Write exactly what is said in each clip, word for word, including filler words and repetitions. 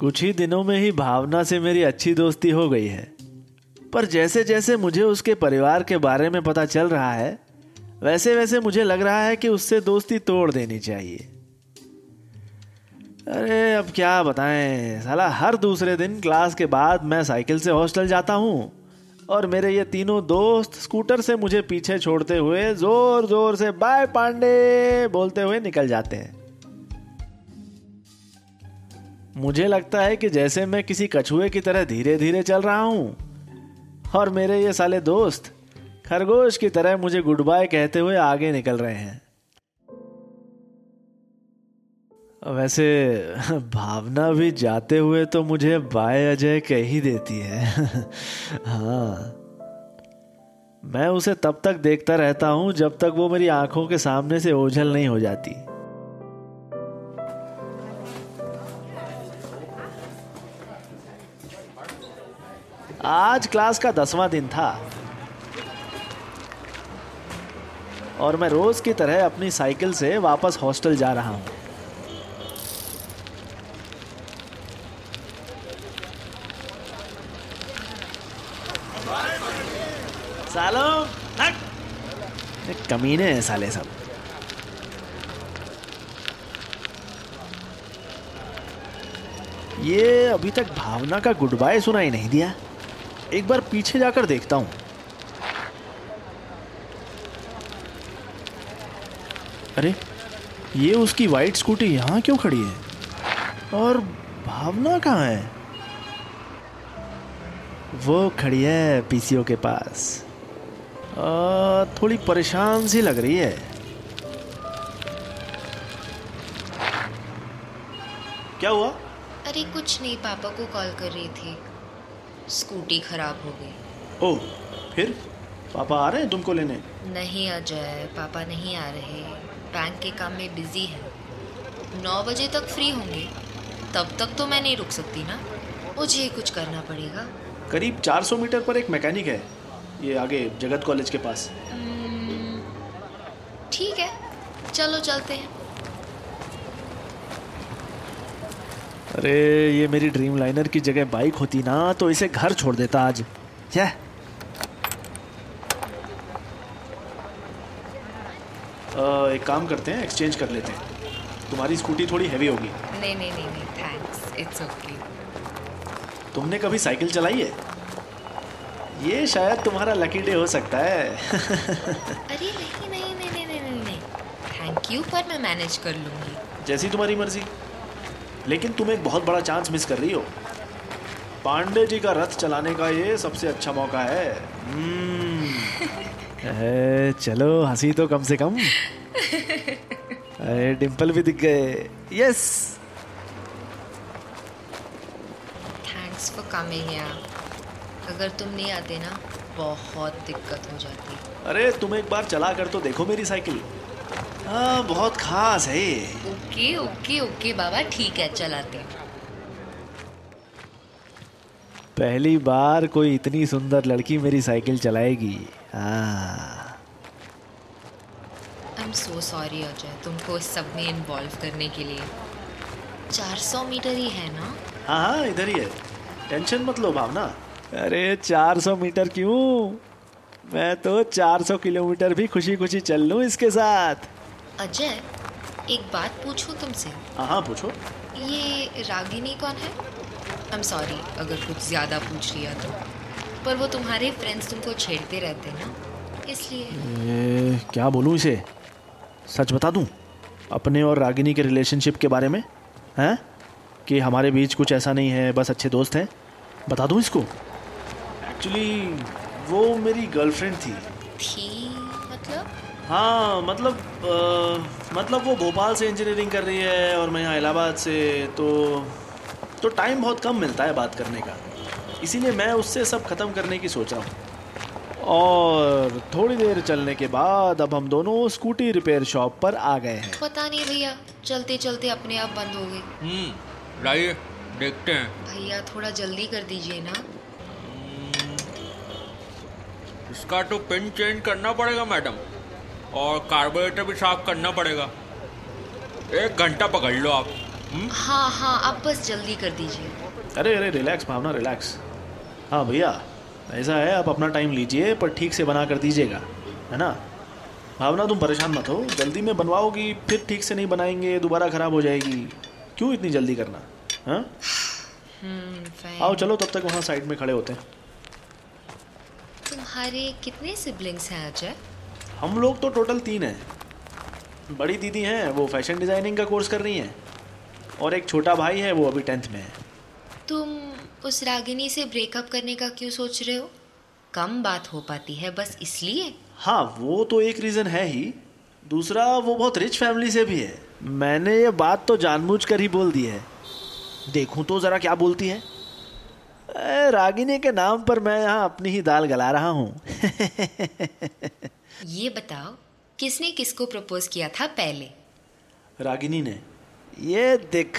कुछ ही दिनों में ही भावना से मेरी अच्छी दोस्ती हो गई है, पर जैसे जैसे मुझे उसके परिवार के बारे में पता चल रहा है वैसे वैसे मुझे लग रहा है कि उससे दोस्ती तोड़ देनी चाहिए। अरे अब क्या बताएं, साला हर दूसरे दिन क्लास के बाद मैं साइकिल से हॉस्टल जाता हूँ और मेरे ये तीनों दोस्त स्कूटर से मुझे पीछे छोड़ते हुए जोर जोर से बाय पांडे बोलते हुए निकल जाते हैं। मुझे लगता है कि जैसे मैं किसी कछुए की तरह धीरे धीरे चल रहा हूँ और मेरे ये साले दोस्त खरगोश की तरह मुझे गुड बाय कहते हुए आगे निकल रहे हैं। वैसे भावना भी जाते हुए तो मुझे बाय अजय कह ही देती है। हाँ, मैं उसे तब तक देखता रहता हूँ जब तक वो मेरी आंखों के सामने से ओझल नहीं हो जाती। आज क्लास का दसवां दिन था और मैं रोज की तरह अपनी साइकिल से वापस हॉस्टल जा रहा हूँ। सालों कमीने हैं साले सब। ये अभी तक भावना का गुड बाय सुना ही नहीं दिया, एक बार पीछे जाकर देखता हूँ। अरे ये उसकी वाइट स्कूटी यहाँ क्यों खड़ी है और भावना कहाँ है? वो खड़ी है पीसीओ के पास। आ, थोड़ी परेशान सी लग रही है। क्या हुआ? अरे कुछ नहीं, पापा को कॉल कर रही थी, स्कूटी खराब हो गई। ओ फिर पापा आ रहे हैं तुमको लेने? नहीं अजय, पापा नहीं आ रहे, बैंक के काम में बिजी है। नौ बजे तक फ्री होंगे, तब तक तो मैं नहीं रुक सकती ना, मुझे कुछ करना पड़ेगा। करीब चार सौ मीटर पर एक मैकेनिक है, ये आगे जगत कॉलेज के पास। ठीक है चलो चलते हैं। अरे ये मेरी ड्रीम लाइनर की जगह बाइक होती ना तो इसे घर छोड़ देता आज। क्या एक काम करते हैं, एक्सचेंज कर लेते हैं, तुम्हारी स्कूटी थोड़ी हैवी होगी। नहीं नहीं नहीं नहीं थैंक्स, इट्स ओके। तुमने कभी साइकिल चलाई है? ये शायद तुम्हारा लकी डे हो सकता है। अरे नहीं नहीं नहीं नहीं नहीं थैंक यू, पर मैं मैनेज कर लूँगी। जैसी तुम्हारी मर्जी, लेकिन तुम एक बहुत बड़ा चांस मिस कर रही हो। पांडे जी का रथ चलाने का ये सबसे अच्छा मौका है। ए, चलो हंसी तो कम से कम। अरे डिम्पल भी दिख गए। यस थैंक्स फॉर कमिंग यार, अगर तुम नहीं आते ना बहुत दिक्कत हो जाती। अरे तुम एक बार चला कर तो देखो मेरी साइकिल। हाँ बहुत खास है। ओके ओके ओके बाबा ठीक है चलाते। पहली बार कोई इतनी सुंदर लड़की मेरी साइकिल चलाएगी। I am so sorry Ajay, तुमको इस सब में इन्वॉल्व करने के लिए। चार सौ मीटर ही है ना? हाँ हाँ इधर ही है, टेंशन मत लो भावना। अरे चार सौ मीटर क्यों, मैं तो चार सौ किलोमीटर भी खुशी खुशी चल लूँ इसके साथ। अजय एक बात पूछूँ तुमसे? हाँ पूछो। ये रागिनी कौन है? आई एम सॉरी अगर कुछ ज़्यादा पूछ लिया तो, पर वो तुम्हारे फ्रेंड्स तुमको छेड़ते रहते हैं ना इसलिए। क्या बोलूँ इसे, सच बता दूँ अपने और रागिनी के रिलेशनशिप के बारे में? हैं कि हमारे बीच कुछ ऐसा नहीं है, बस अच्छे दोस्त हैं। बता दूँ इसको? एक्चुअली वो मेरी गर्लफ्रेंड थी। थी मतलब? हाँ मतलब आ, मतलब वो भोपाल से इंजीनियरिंग कर रही है और मैं यहाँ इलाहाबाद से, तो तो टाइम बहुत कम मिलता है बात करने का, इसीलिए मैं उससे सब ख़त्म करने की सोच रहा हूँ। और थोड़ी देर चलने के बाद अब हम दोनों स्कूटी रिपेयर शॉप पर आ गए हैं। पता नहीं भैया चलते चलते अपने आप बंद हो गई। हम्म लाइए देखते हैं। भैया थोड़ा जल्दी कर दीजिए ना। इसका तो पिन चेंज करना पड़ेगा मैडम, और कार्बोरेटर भी साफ करना पड़ेगा। एक घंटा पकड़ लो आप। हाँ हाँ आप बस जल्दी कर दीजिए। अरे अरे रिलैक्स भावना, रिलैक्स। हाँ भैया ऐसा है, आप अपना टाइम लीजिए पर ठीक से बना कर दीजिएगा, है ना। भावना तुम परेशान मत हो, जल्दी में बनवाओगी फिर ठीक से नहीं बनाएंगे दोबारा ख़राब हो जाएगी, क्यों इतनी जल्दी करना। हाँ आओ चलो, तब तक वहाँ साइड में खड़े होते हैं। तुम्हारे कितने सिबलिंग्स हैं अजय? हम लोग तो टोटल तीन हैं। बड़ी दीदी हैं, वो फैशन डिज़ाइनिंग का कोर्स कर रही हैं, और एक छोटा भाई है वो अभी टेंथ में है। तुम उस रागिनी से ब्रेकअप करने का क्यों सोच रहे हो? कम बात हो पाती है बस इसलिए। हाँ वो तो एक रीज़न है ही, दूसरा वो बहुत रिच फैमिली से भी है। मैंने ये बात तो जानबूझकर ही बोल दी है, देखूँ तो ज़रा क्या बोलती है। रागिनी के नाम पर मैं यहाँ अपनी ही दाल गला रहा हूँ। ये बताओ किसने किसको प्रपोज किया था पहले? रागिनी ने। ये देख,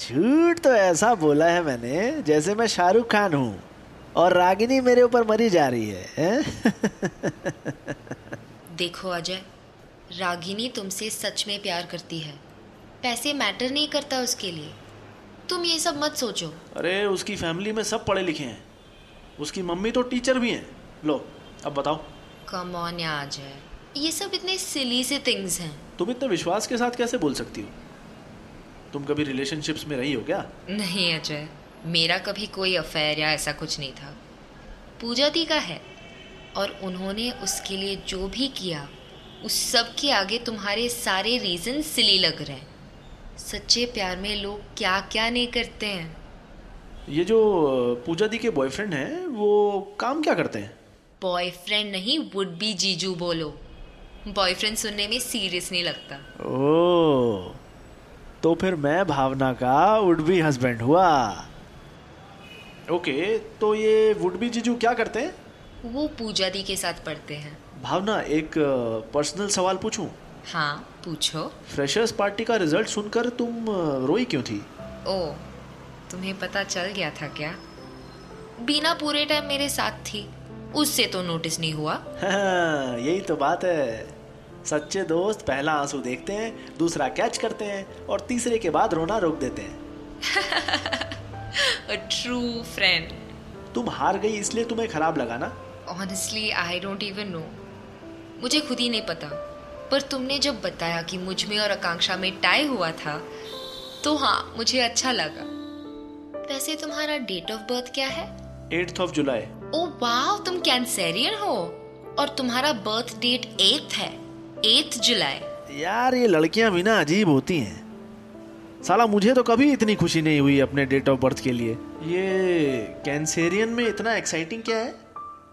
झूठ तो ऐसा बोला है मैंने जैसे मैं शाहरुख खान हूँ और रागिनी मेरे ऊपर मरी जा रही है। देखो अजय, रागिनी तुमसे सच में प्यार करती है, पैसे मैटर नहीं करता उसके लिए, तुम ये सब मत सोचो। अरे उसकी फैमिली में सब पढ़े लिखे हैं, उसकी मम्मी तो टीचर भी हैं। लो अब बताओ। कम ऑन आज है, ये सब इतने सिली से थिंग्स हैं। तुम इतने विश्वास के साथ कैसे बोल सकती हो? तुम कभी रिलेशनशिप्स में रही हो क्या? नहीं अजय, मेरा कभी कोई अफेयर या ऐसा कुछ नहीं था। पूजा दी का है, और उन्होंने उसके लिए जो भी किया उस सब के आगे तुम्हारे सारे रीजन सिली लग रहे हैं। सच्चे प्यार में लोग क्या क्या नहीं करते हैं। ये जो पूजा दी के बॉयफ्रेंड हैं वो काम क्या करते हैं? बॉयफ्रेंड नहीं, वुड बी जीजू बोलो, बॉयफ्रेंड सुनने में सीरियस नहीं लगता। ओह, तो फिर मैं भावना का वुड बी हस्बैंड हुआ। ओके, तो ये वुड बी जीजू क्या करते हैं? वो पूजा दी के साथ पढ़ते हैं। भावना एक पर्सनल सवाल पूछूं? हाँ पूछो। फ्रेशर्स पार्टी का रिजल्ट सुनकर तुम रोई क्यों थी? ओ, तुम्हें पता चल गया था क्या? बीना पूरे टाइम मेरे साथ थी, उससे तो नोटिस नहीं हुआ। हाँ, यही तो बात है, सच्चे दोस्त पहला आंसू देखते हैं, दूसरा कैच करते हैं और तीसरे के बाद रोना रोक देते हैं। A true friend. तुम हार गई इसलिए तुम्हें खराब लगा ना? Honestly, I don't even know. मुझे खुद ही नहीं पता, पर तुमने जब बताया कि मुझ में और आकांक्षा में टाई हुआ था तो हाँ मुझे अच्छा लगा। वैसे तुम्हारा डेट ऑफ बर्थ क्या है? आठवां जुलाई। ओ वाह, तुम कैंसेरियन हो और तुम्हारा बर्थ डेट आठ है, आठ जुलाई। यार ये लड़कियां भी ना अजीब होती हैं। साला मुझे तो कभी इतनी खुशी नहीं हुई अपने डेट ऑफ बर्थ के लिए। ये कैंसेरियन में इतना एक्साइटिंग क्या है?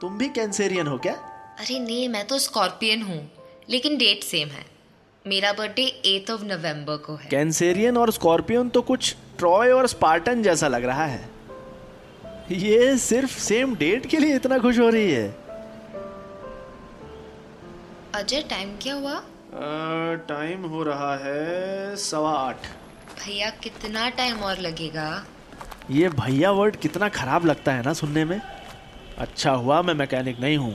तुम भी कैंसेरियन हो क्या? अरे नहीं, मैं तो स्कॉर्पियन हूँ, लेकिन डेट सेम है। मेरा बर्थडे एथ ऑफ नवंबर को है। कैंसेरियन और स्कॉर्पियन तो कुछ ट्रॉय और स्पार्टन जैसा लग रहा है। ये सिर्फ सेम डेट के लिए इतना खुश हो रही है। अजय टाइम क्या हुआ? टाइम हो रहा है सवा आठ। भैया कितना टाइम और लगेगा? ये भैया वर्ड कितना खराब लगता है ना सुनने में। अच्छा हुआ मैं मैकेनिक नहीं हूँ।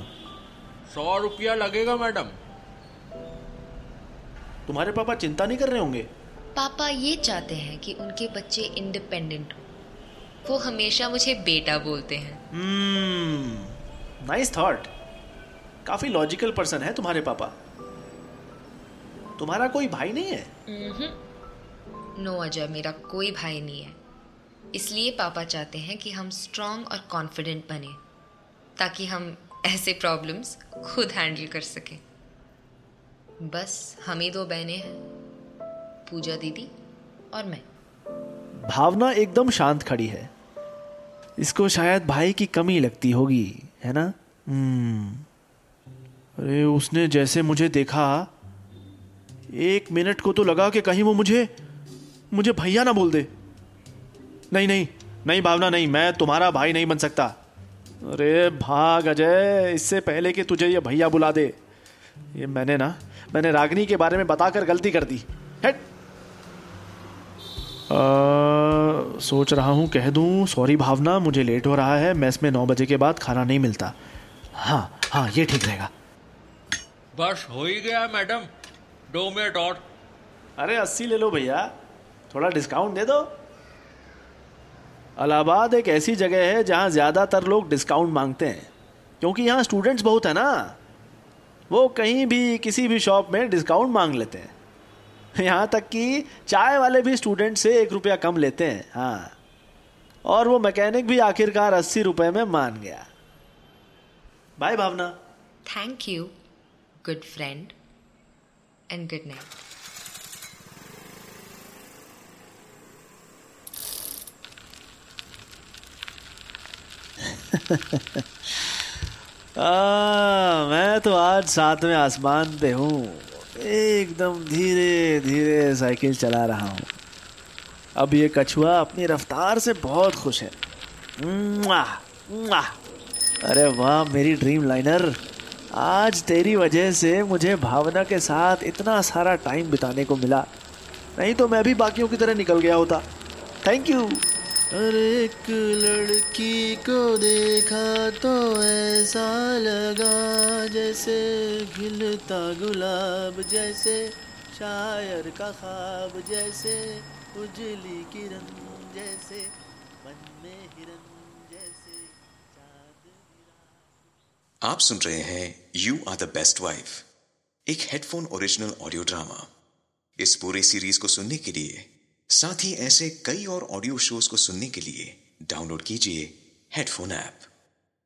सौ रुपया लगेगा मैडम। तुम्हारे पापा चिंता नहीं कर रहे होंगे? पापा ये चाहते हैं कि उनके बच्चे इंडिपेंडेंट हो, वो हमेशा मुझे बेटा बोलते हैं। Hmm, nice thought. काफी लॉजिकल पर्सन है तुम्हारे पापा। तुम्हारा कोई भाई नहीं है? हम्म, नो अजय, मेरा कोई भाई नहीं है, इसलिए पापा चाहते हैं कि हम स्ट्रांग और कॉन्फिडेंट बने ताकि हम ऐसे प्रॉब्लम्स खुद हैंडल कर सकें। बस हम ही दो बहनें हैं, पूजा दीदी और मैं। भावना एकदम शांत खड़ी है, इसको शायद भाई की कमी लगती होगी, है ना। हम्म, अरे उसने जैसे मुझे देखा, एक मिनट को तो लगा कि कहीं वो मुझे मुझे भैया ना बोल दे। नहीं नहीं नहीं भावना नहीं, मैं तुम्हारा भाई नहीं बन सकता। अरे भाग अजय, इससे पहले कि तुझे ये भैया बुला दे। ये मैंने ना मैंने रागिनी के बारे में बताकर गलती कर दी। हट। आ, सोच रहा हूँ कह दूँ सॉरी भावना मुझे लेट हो रहा है, मेस में नौ बजे के बाद खाना नहीं मिलता। हाँ हाँ ये ठीक रहेगा। बस हो ही गया मैडम, दो मिनट और। अरे अस्सी ले लो भैया, थोड़ा डिस्काउंट दे दो। इलाहाबाद एक ऐसी जगह है जहाँ ज़्यादातर लोग डिस्काउंट मांगते हैं, क्योंकि यहाँ स्टूडेंट्स बहुत हैं ना, वो कहीं भी किसी भी शॉप में डिस्काउंट मांग लेते हैं। यहाँ तक कि चाय वाले भी स्टूडेंट से एक रुपया कम लेते हैं। हाँ, और वो मैकेनिक भी आखिरकार अस्सी रुपये में मान गया। Bye Bhavna. Thank you good friend and good night. आ, मैं तो आज साथ में आसमान पे हूँ, एकदम धीरे धीरे साइकिल चला रहा हूँ। अब ये कछुआ अपनी रफ्तार से बहुत खुश है। मुआ, मुआ। अरे वाह मेरी ड्रीम लाइनर, आज तेरी वजह से मुझे भावना के साथ इतना सारा टाइम बिताने को मिला, नहीं तो मैं भी बाकियों की तरह निकल गया होता। Thank you. अरे एक लड़की को देखा तो ऐसा लगा जैसे खिलता गुलाब, जैसे शायर का ख्वाब, जैसे उजली किरण, जैसे मन में हिरन, जैसे चाँद। आप सुन रहे हैं you are the best wife, एक हेडफोन ओरिजिनल ऑडियो ड्रामा। इस पूरी सीरीज को सुनने के लिए, साथ ही ऐसे कई और ऑडियो शोज को सुनने के लिए डाउनलोड कीजिए हेडफोन ऐप।